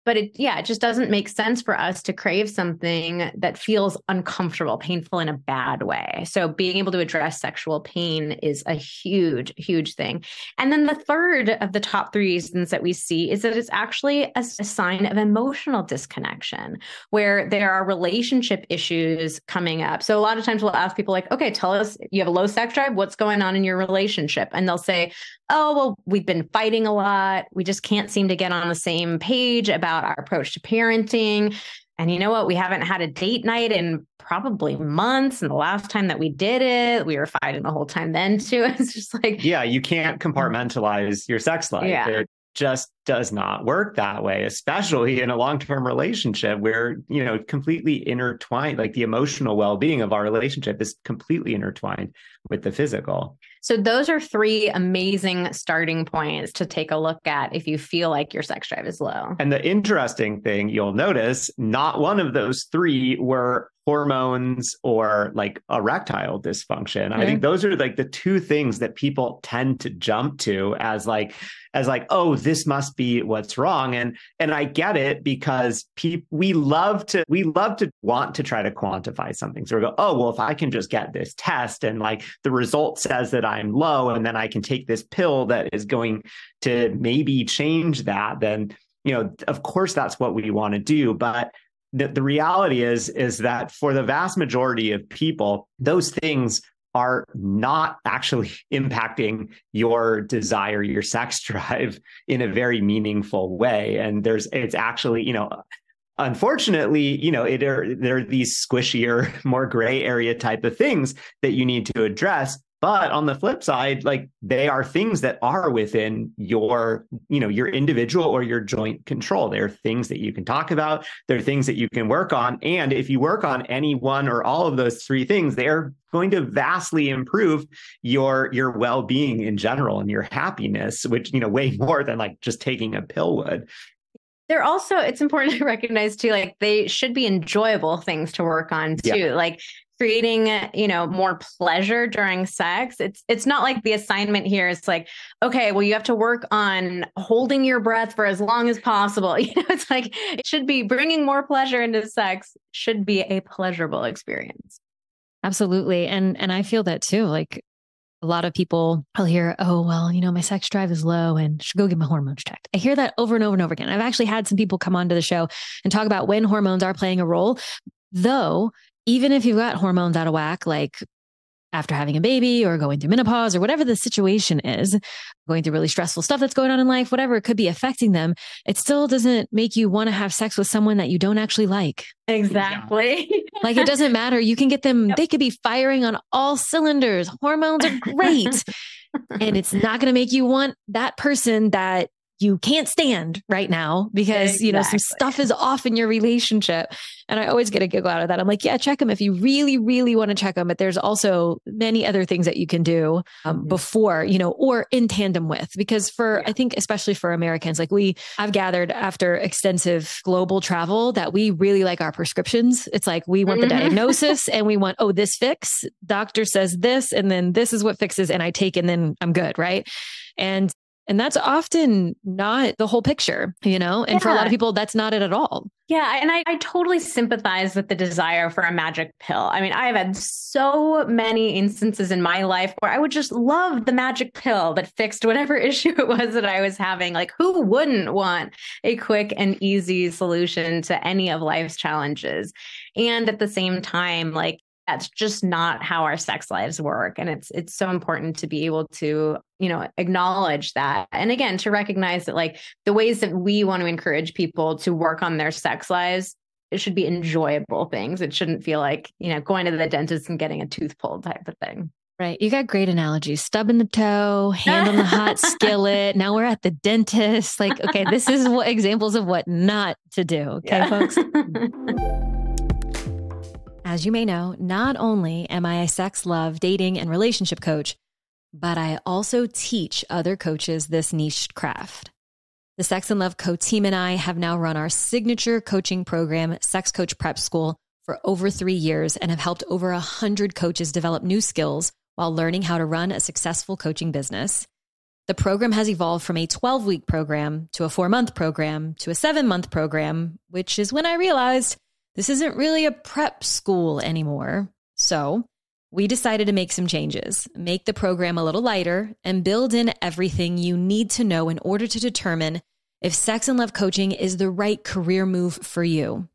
But it, yeah, it just doesn't make sense for us to crave something that feels uncomfortable, painful in a bad way. So being able to address sexual pain is a huge, huge thing. And then the third of the top three reasons that we see is that it's actually a, a sign of emotional disconnection, where there are relationship issues coming up. So a lot of times we'll ask people like, okay, tell us, you have a low sex drive, what's going on in your relationship? And they'll say, oh, well, we've been fighting a lot. We just can't seem to get on the same page about our approach to parenting. And you know what? We haven't had a date night in probably months. And the last time that we did it, we were fighting the whole time then too. It's just like, yeah, you can't compartmentalize your sex life. Yeah. It just does not work that way, especially in a long-term relationship where, you know, completely intertwined, like the emotional well-being of our relationship is completely intertwined with the physical. So those are three amazing starting points to take a look at if you feel like your sex drive is low. And the interesting thing you'll notice, not one of those three were hormones or like erectile dysfunction. Mm-hmm. I think those are like the two things that people tend to jump to as like, as like, oh, this must be what's wrong. And, and I get it, because people, we love to, we love to want to try to quantify something. So we go, oh, well, if I can just get this test and like the result says that I'm low, and then I can take this pill that is going to maybe change that, then, you know, of course that's what we want to do. But the, the reality is, is that for the vast majority of people, those things are not actually impacting your desire, your sex drive in a very meaningful way. And there's, it's actually, you know, unfortunately, you know, it are, there are these squishier, more gray area type of things that you need to address. But on the flip side, like they are things that are within your, you know, your individual or your joint control. They're things that you can talk about. They're things that you can work on. And if you work on any one or all of those three things, they're going to vastly improve your, your well-being in general and your happiness, which, you know, way more than like just taking a pill would. They're also, it's important to recognize too, like they should be enjoyable things to work on too. Yeah. Like, creating, you know, more pleasure during sex. It's it's not like the assignment here is like, okay, well, you have to work on holding your breath for as long as possible. You know, it's like, it should be bringing more pleasure into sex, should be a pleasurable experience. Absolutely. And, and I feel that too. Like a lot of people, I'll hear, oh, well, you know, my sex drive is low and should go get my hormones checked. I hear that over and over and over again. I've actually had some people come onto the show and talk about when hormones are playing a role, though. Even if you've got hormones out of whack, like after having a baby or going through menopause or whatever the situation is, going through really stressful stuff that's going on in life, whatever it could be affecting them, it still doesn't make you want to have sex with someone that you don't actually like. Exactly. Like it doesn't matter. You can get them. Yep. They could be firing on all cylinders. Hormones are great. And it's not going to make you want that person that you can't stand right now because, exactly, you know, some stuff is off in your relationship. And I always get a giggle out of that. I'm like, yeah, check them if you really, really want to check them. But there's also many other things that you can do um, mm-hmm. before, you know, or in tandem with, because for, yeah. I think, especially for Americans, like we, I've gathered after extensive global travel that we really like our prescriptions. It's like, we want mm-hmm. the diagnosis and we want, oh, this fix, doctor says this, and then this is what fixes and I take, and then I'm good. Right. And And that's often not the whole picture, you know, and yeah. for a lot of people, that's not it at all. Yeah. And I, I totally sympathize with the desire for a magic pill. I mean, I have had so many instances in my life where I would just love the magic pill that fixed whatever issue it was that I was having. Like, who wouldn't want a quick and easy solution to any of life's challenges? And at the same time, like, that's just not how our sex lives work. And it's, it's so important to be able to, you know, acknowledge that. And again, to recognize that like the ways that we want to encourage people to work on their sex lives, it should be enjoyable things. It shouldn't feel like, you know, going to the dentist and getting a tooth pulled type of thing. Right. You got great analogies. Stub in the toe, hand on the hot skillet. Now we're at the dentist. Like, okay, this is what examples of what not to do. Okay, yeah. Folks. As you may know, not only am I a sex, love, dating, and relationship coach, but I also teach other coaches this niche craft. The Sex and Love co-team and I have now run our signature coaching program, Sex Coach Prep School, for over three years and have helped over a hundred coaches develop new skills while learning how to run a successful coaching business. The program has evolved from a twelve-week program to a four-month program to a seven-month program, which is when I realized this isn't really a prep school anymore. So we decided to make some changes, make the program a little lighter, and build in everything you need to know in order to determine if sex and love coaching is the right career move for you.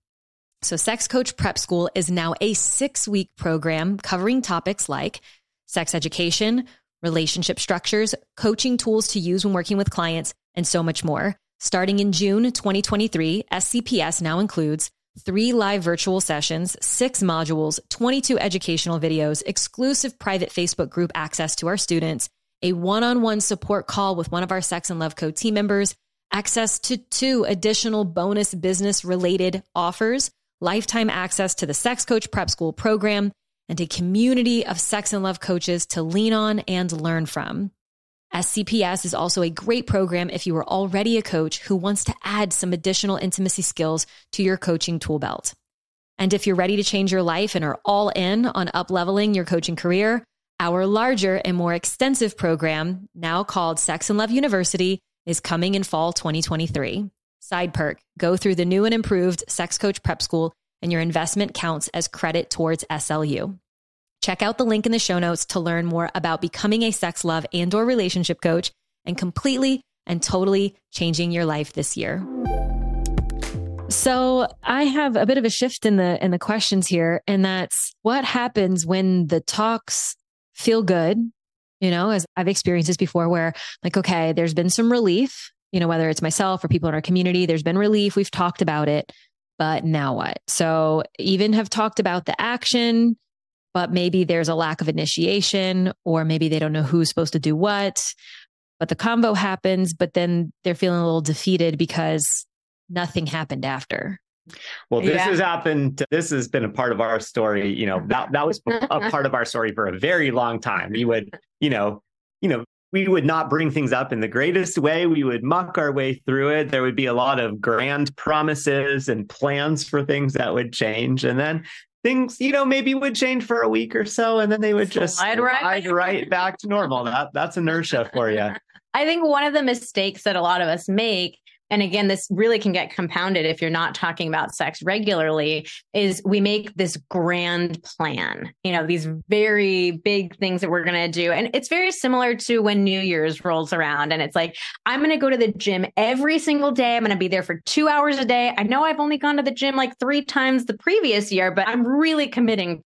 So Sex Coach Prep School is now a six-week program covering topics like sex education, relationship structures, coaching tools to use when working with clients, and so much more. Starting in June twenty twenty-three, S C P S now includes three live virtual sessions, six modules, twenty-two educational videos, exclusive private Facebook group access to our students, a one-on-one support call with one of our Sex and Love Co team members, access to two additional bonus business-related offers, lifetime access to the Sex Coach Prep School program, and a community of sex and love coaches to lean on and learn from. S C P S is also a great program if you are already a coach who wants to add some additional intimacy skills to your coaching tool belt. And if you're ready to change your life and are all in on up-leveling your coaching career, our larger and more extensive program, now called Sex and Love University, is coming in fall twenty twenty-three. Side perk, go through the new and improved Sex Coach Prep School and your investment counts as credit towards S L U. Check out the link in the show notes to learn more about becoming a sex, love, and or relationship coach and completely and totally changing your life this year. So I have a bit of a shift in the in the questions here, and that's what happens when the talks feel good, you know, as I've experienced this before where like, okay, there's been some relief, you know, whether it's myself or people in our community, there's been relief. We've talked about it. But now what? So even have talked about the action, but maybe there's a lack of initiation, or maybe they don't know who's supposed to do what, but the combo happens, but then they're feeling a little defeated because nothing happened after. Well, this yeah. has happened. This has been a part of our story. You know, that, that was a part of our story for a very long time. We would, you know, you know, we would not bring things up in the greatest way. We would muck our way through it. There would be a lot of grand promises and plans for things that would change. And then things, you know, maybe would change for a week or so. And then they would just slide right, slide right back to normal. That, that's inertia for you. I think one of the mistakes that a lot of us make, and again, this really can get compounded if you're not talking about sex regularly, is we make this grand plan, you know, these very big things that we're going to do. And it's very similar to when New Year's rolls around and it's like, I'm going to go to the gym every single day. I'm going to be there for two hours a day. I know I've only gone to the gym like three times the previous year, but I'm really committing.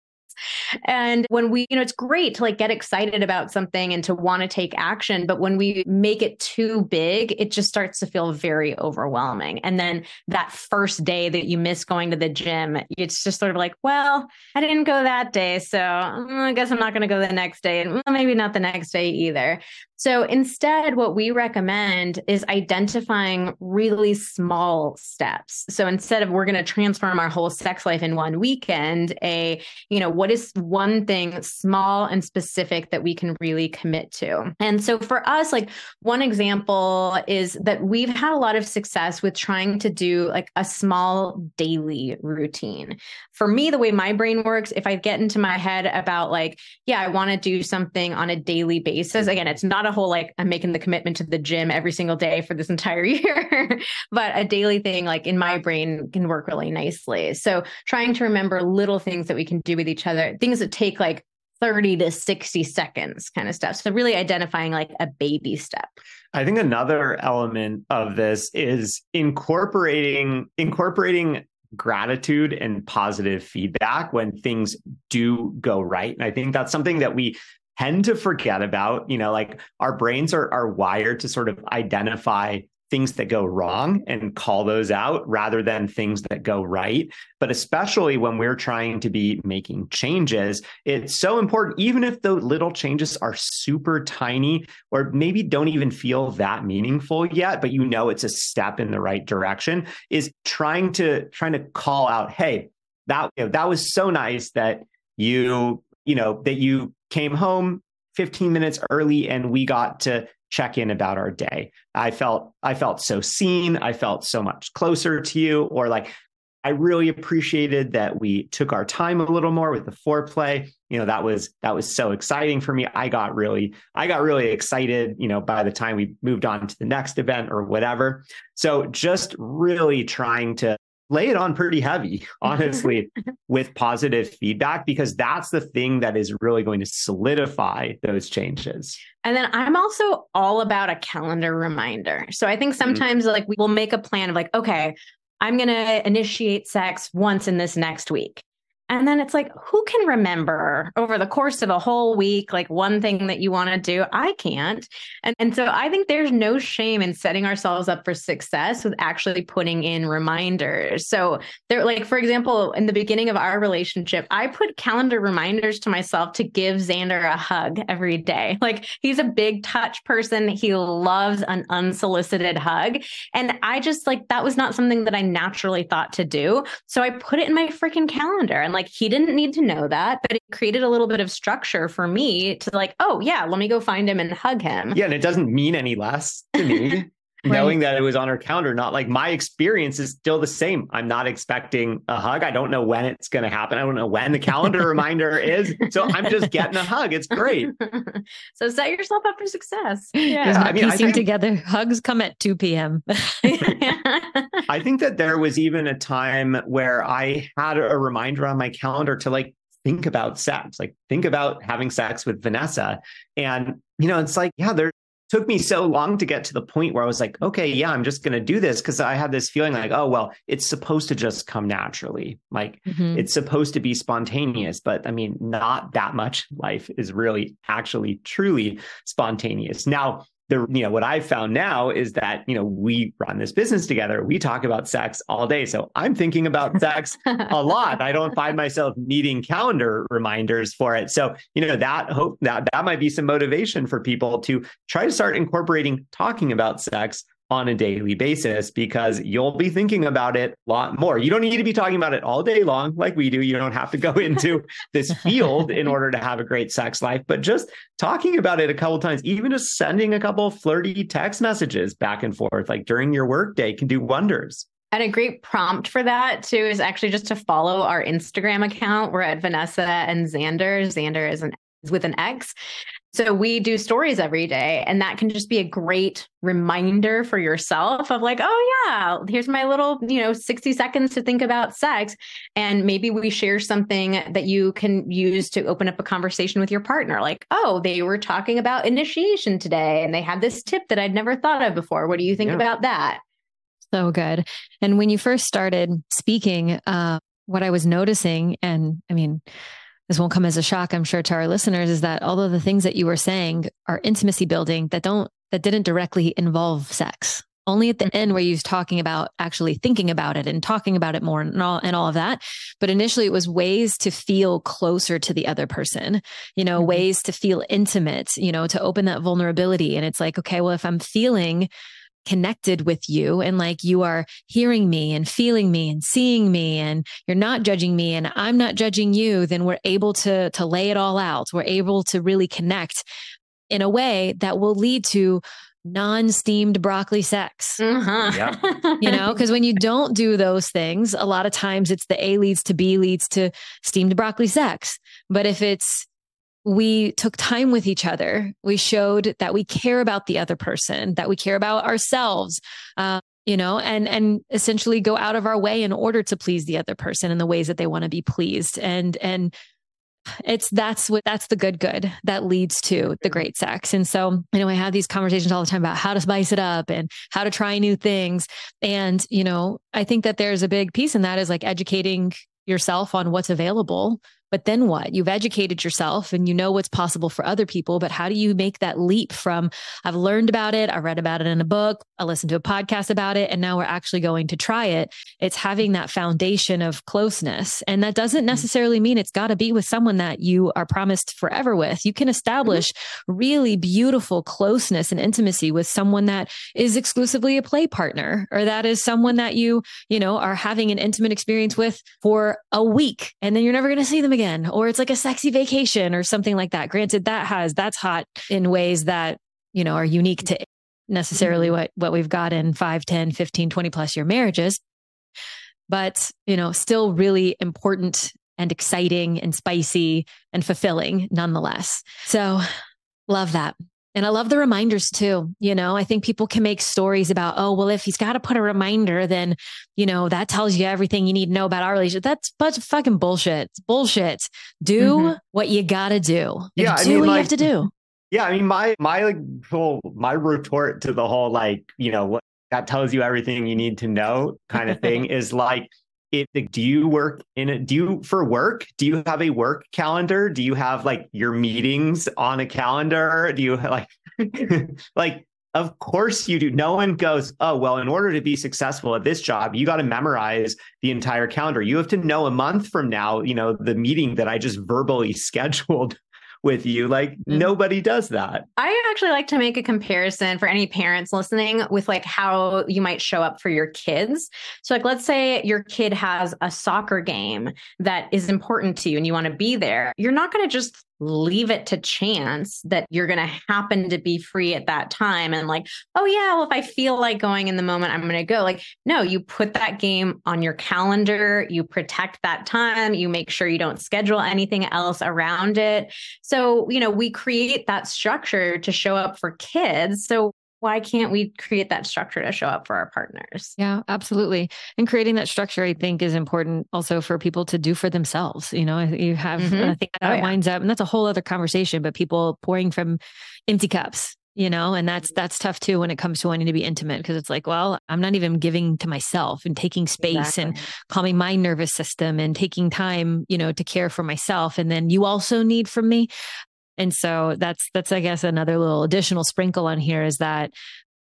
And when we, you know, it's great to like get excited about something and to want to take action. But when we make it too big, it just starts to feel very overwhelming. And then that first day that you miss going to the gym, it's just sort of like, well, I didn't go that day. So I guess I'm not going to go the next day, and maybe not the next day either. So instead, what we recommend is identifying really small steps. So instead of we're going to transform our whole sex life in one weekend, a, you know, what is one thing small and specific that we can really commit to? And so for us, like one example is that we've had a lot of success with trying to do like a small daily routine. For me, the way my brain works, if I get into my head about like, yeah, I want to do something on a daily basis. Again, it's not a whole, like I'm making the commitment to the gym every single day for this entire year, but a daily thing like in my brain can work really nicely. So trying to remember little things that we can do with each other, things that take like thirty to sixty seconds kind of stuff. So really identifying like a baby step. I think another element of this is incorporating, incorporating gratitude and positive feedback when things do go right. And I think that's something that we tend to forget about, you know, like our brains are are wired to sort of identify things that go wrong and call those out rather than things that go right. But especially when we're trying to be making changes, it's so important, even if those little changes are super tiny or maybe don't even feel that meaningful yet, but you know, it's a step in the right direction, is trying to, trying to call out, hey, that, you know, that was so nice that you, you know, that you came home fifteen minutes early and we got to check in about our day. I felt, I felt so seen. I felt so much closer to you, or like, I really appreciated that we took our time a little more with the foreplay. You know, that was, that was so exciting for me. I got really, I got really excited, you know, by the time we moved on to the next event or whatever. So just really trying to lay it on pretty heavy, honestly, with positive feedback, because that's the thing that is really going to solidify those changes. And then I'm also all about a calendar reminder. So I think sometimes mm-hmm. like we will make a plan of like, okay, I'm going to initiate sex once in this next week. And then it's like, who can remember over the course of a whole week, like one thing that you want to do? I can't. And and so I think there's no shame in setting ourselves up for success with actually putting in reminders. So they're like, for example, in the beginning of our relationship, I put calendar reminders to myself to give Xander a hug every day. Like, he's a big touch person. He loves an unsolicited hug. And I just like, that was not something that I naturally thought to do. So I put it in my freaking calendar, and like, he didn't need to know that, but it created a little bit of structure for me to like, oh yeah, let me go find him and hug him. Yeah. And it doesn't mean any less to me right. knowing that it was on our calendar. Not like my experience is still the same. I'm not expecting a hug. I don't know when it's going to happen. I don't know when the calendar reminder is. So I'm just getting a hug. It's great. So set yourself up for success. Yeah. yeah I mean, piecing I think... together. Hugs come at two p.m. I think that there was even a time where I had a reminder on my calendar to like think about sex, like think about having sex with Vanessa. And, you know, it's like, yeah, there took me so long to get to the point where I was like, okay, yeah, I'm just going to do this. Cause I had this feeling like, oh, well, it's supposed to just come naturally. Like mm-hmm. it's supposed to be spontaneous, but I mean, not that much life is really actually truly spontaneous. Now, The, you know, what I've found now is that, you know, we run this business together. We talk about sex all day. So I'm thinking about sex a lot. I don't find myself needing calendar reminders for it. So, you know, that hope that that might be some motivation for people to try to start incorporating talking about sex on a daily basis, because you'll be thinking about it a lot more. You don't need to be talking about it all day long like we do. You don't have to go into this field in order to have a great sex life, but just talking about it a couple of times, even just sending a couple of flirty text messages back and forth, like during your workday, can do wonders. And a great prompt for that too is actually just to follow our Instagram account. We're at Vanessa and Xander. Xander is, an, is with an X. So we do stories every day, and that can just be a great reminder for yourself of like, oh yeah, here's my little, you know, sixty seconds to think about sex. And maybe we share something that you can use to open up a conversation with your partner. Like, oh, they were talking about initiation today and they had this tip that I'd never thought of before. What do you think yeah. about that? So good. And when you first started speaking, uh, what I was noticing, and I mean, this won't come as a shock, I'm sure, to our listeners, is that although the things that you were saying are intimacy building that don't, that didn't directly involve sex, only at the end where you was talking about actually thinking about it and talking about it more and all, and all of that. But initially it was ways to feel closer to the other person, you know, mm-hmm. ways to feel intimate, you know, to open that vulnerability. And it's like, okay, well, if I'm feeling connected with you and like you are hearing me and feeling me and seeing me and you're not judging me and I'm not judging you, then we're able to, to lay it all out. We're able to really connect in a way that will lead to non-steamed broccoli sex, uh-huh. yeah. you know, because when you don't do those things, a lot of times it's the A leads to B leads to steamed broccoli sex. But if it's, we took time with each other, we showed that we care about the other person, that we care about ourselves, uh, you know, and, and essentially go out of our way in order to please the other person in the ways that they want to be pleased. And, and it's, that's what, that's the good, good that leads to the great sex. And so, you know, I have these conversations all the time about how to spice it up and how to try new things. And, you know, I think that there's a big piece in that is like educating yourself on what's available. But then what? You've educated yourself and you know what's possible for other people, but how do you make that leap from I've learned about it, I read about it in a book, I listened to a podcast about it, and now we're actually going to try it. It's having that foundation of closeness. And that doesn't necessarily mean it's got to be with someone that you are promised forever with. You can establish really beautiful closeness and intimacy with someone that is exclusively a play partner, or that is someone that you, you know, are having an intimate experience with for a week and then you're never going to see them again. again, or it's like a sexy vacation or something like that. Granted, that has, that's hot in ways that, you know, are unique to necessarily what, what we've got in five, ten, fifteen, twenty plus year marriages, but, you know, still really important and exciting and spicy and fulfilling nonetheless. So love that. And I love the reminders too. You know, I think people can make stories about, oh, well, if he's got to put a reminder, then, you know, that tells you everything you need to know about our relationship. That's bunch of fucking bullshit. It's bullshit. Do mm-hmm. what you got to do. Yeah, do I mean, what like, you have to do. Yeah. I mean, my, my, like, whole, my retort to the whole, like, you know, what that tells you everything you need to know kind of thing is like, It, do you work in it? Do you for work? Do you have a work calendar? Do you have like your meetings on a calendar? Do you like, like, of course you do. No one goes, oh, well, in order to be successful at this job, you got to memorize the entire calendar. You have to know a month from now, you know, the meeting that I just verbally scheduled with you. Like mm-hmm. nobody does that. I actually like to make a comparison for any parents listening with like how you might show up for your kids. So like, let's say your kid has a soccer game that is important to you and you want to be there. You're not going to just leave it to chance that you're going to happen to be free at that time. And like, oh yeah, well, if I feel like going in the moment, I'm going to go. Like, no, you put that game on your calendar, you protect that time, you make sure you don't schedule anything else around it. So, you know, we create that structure to show up for kids. So why can't we create that structure to show up for our partners? Yeah, absolutely. And creating that structure, I think, is important also for people to do for themselves. You know, you have, mm-hmm. I think that oh, yeah. winds up, and that's a whole other conversation, but people pouring from empty cups, you know, and that's, that's tough too, when it comes to wanting to be intimate, because it's like, well, I'm not even giving to myself and taking space exactly. and calming my nervous system and taking time, you know, to care for myself. And then you also need from me. And so that's, that's, I guess, another little additional sprinkle on here is that,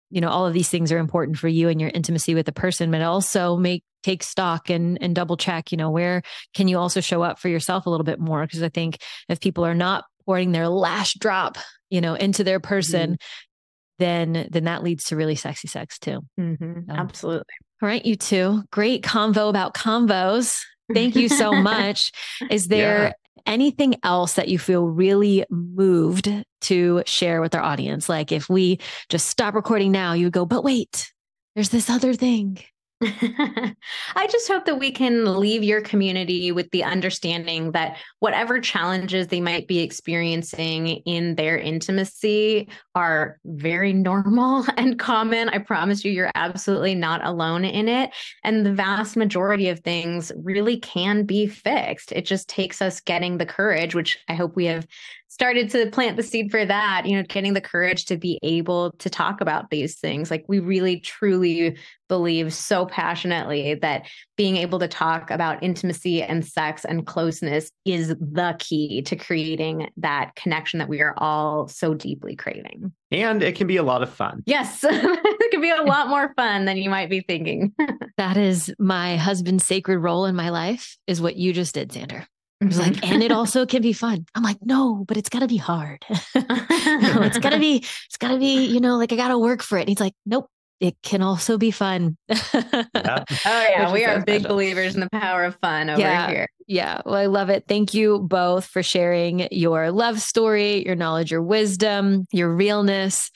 you know, all of these things are important for you and your intimacy with the person, but also make, take stock and, and double check, you know, where can you also show up for yourself a little bit more? Because I think if people are not pouring their last drop, you know, into their person, mm-hmm. then, then that leads to really sexy sex too. Mm-hmm. Um, Absolutely. All right. You two, great convo about convos. Thank you so much. Is there yeah. anything else that you feel really moved to share with our audience? Like if we just stop recording now, you would go, but wait, there's this other thing. I just hope that we can leave your community with the understanding that whatever challenges they might be experiencing in their intimacy are very normal and common. I promise you, you're absolutely not alone in it. And the vast majority of things really can be fixed. It just takes us getting the courage, which I hope we have started to plant the seed for that, you know, getting the courage to be able to talk about these things. Like we really, truly believe so passionately that being able to talk about intimacy and sex and closeness is the key to creating that connection that we are all so deeply craving. And it can be a lot of fun. Yes, it can be a lot more fun than you might be thinking. That is my husband's sacred role in my life is what you just did, Xander. I was like, and it also can be fun. I'm like, no, but it's gotta be hard. no, it's gotta be, it's gotta be, you know, like I gotta work for it. And he's like, nope, it can also be fun. yeah. Oh yeah. We are big believers in the power of fun over yeah. here. Yeah. Well, I love it. Thank you both for sharing your love story, your knowledge, your wisdom, your realness.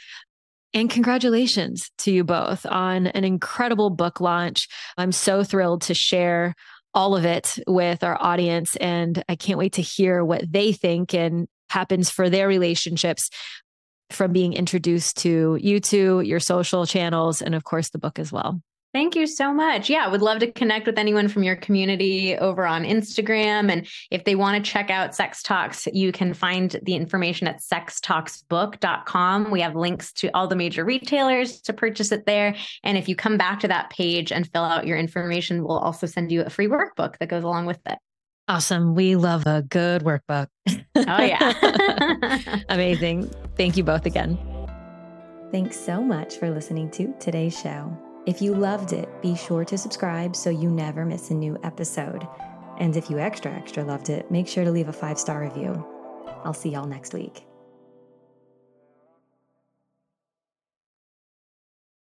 And congratulations to you both on an incredible book launch. I'm so thrilled to share all of it with our audience. And I can't wait to hear what they think and happens for their relationships from being introduced to you two, your social channels, and of course the book as well. Thank you so much. Yeah, I would love to connect with anyone from your community over on Instagram. And if they want to check out Sex Talks, you can find the information at sex talks book dot com. We have links to all the major retailers to purchase it there. And if you come back to that page and fill out your information, we'll also send you a free workbook that goes along with it. Awesome. We love a good workbook. Oh, yeah. Amazing. Thank you both again. Thanks so much for listening to today's show. If you loved it, be sure to subscribe so you never miss a new episode. And if you extra, extra loved it, make sure to leave a five-star review. I'll see y'all next week.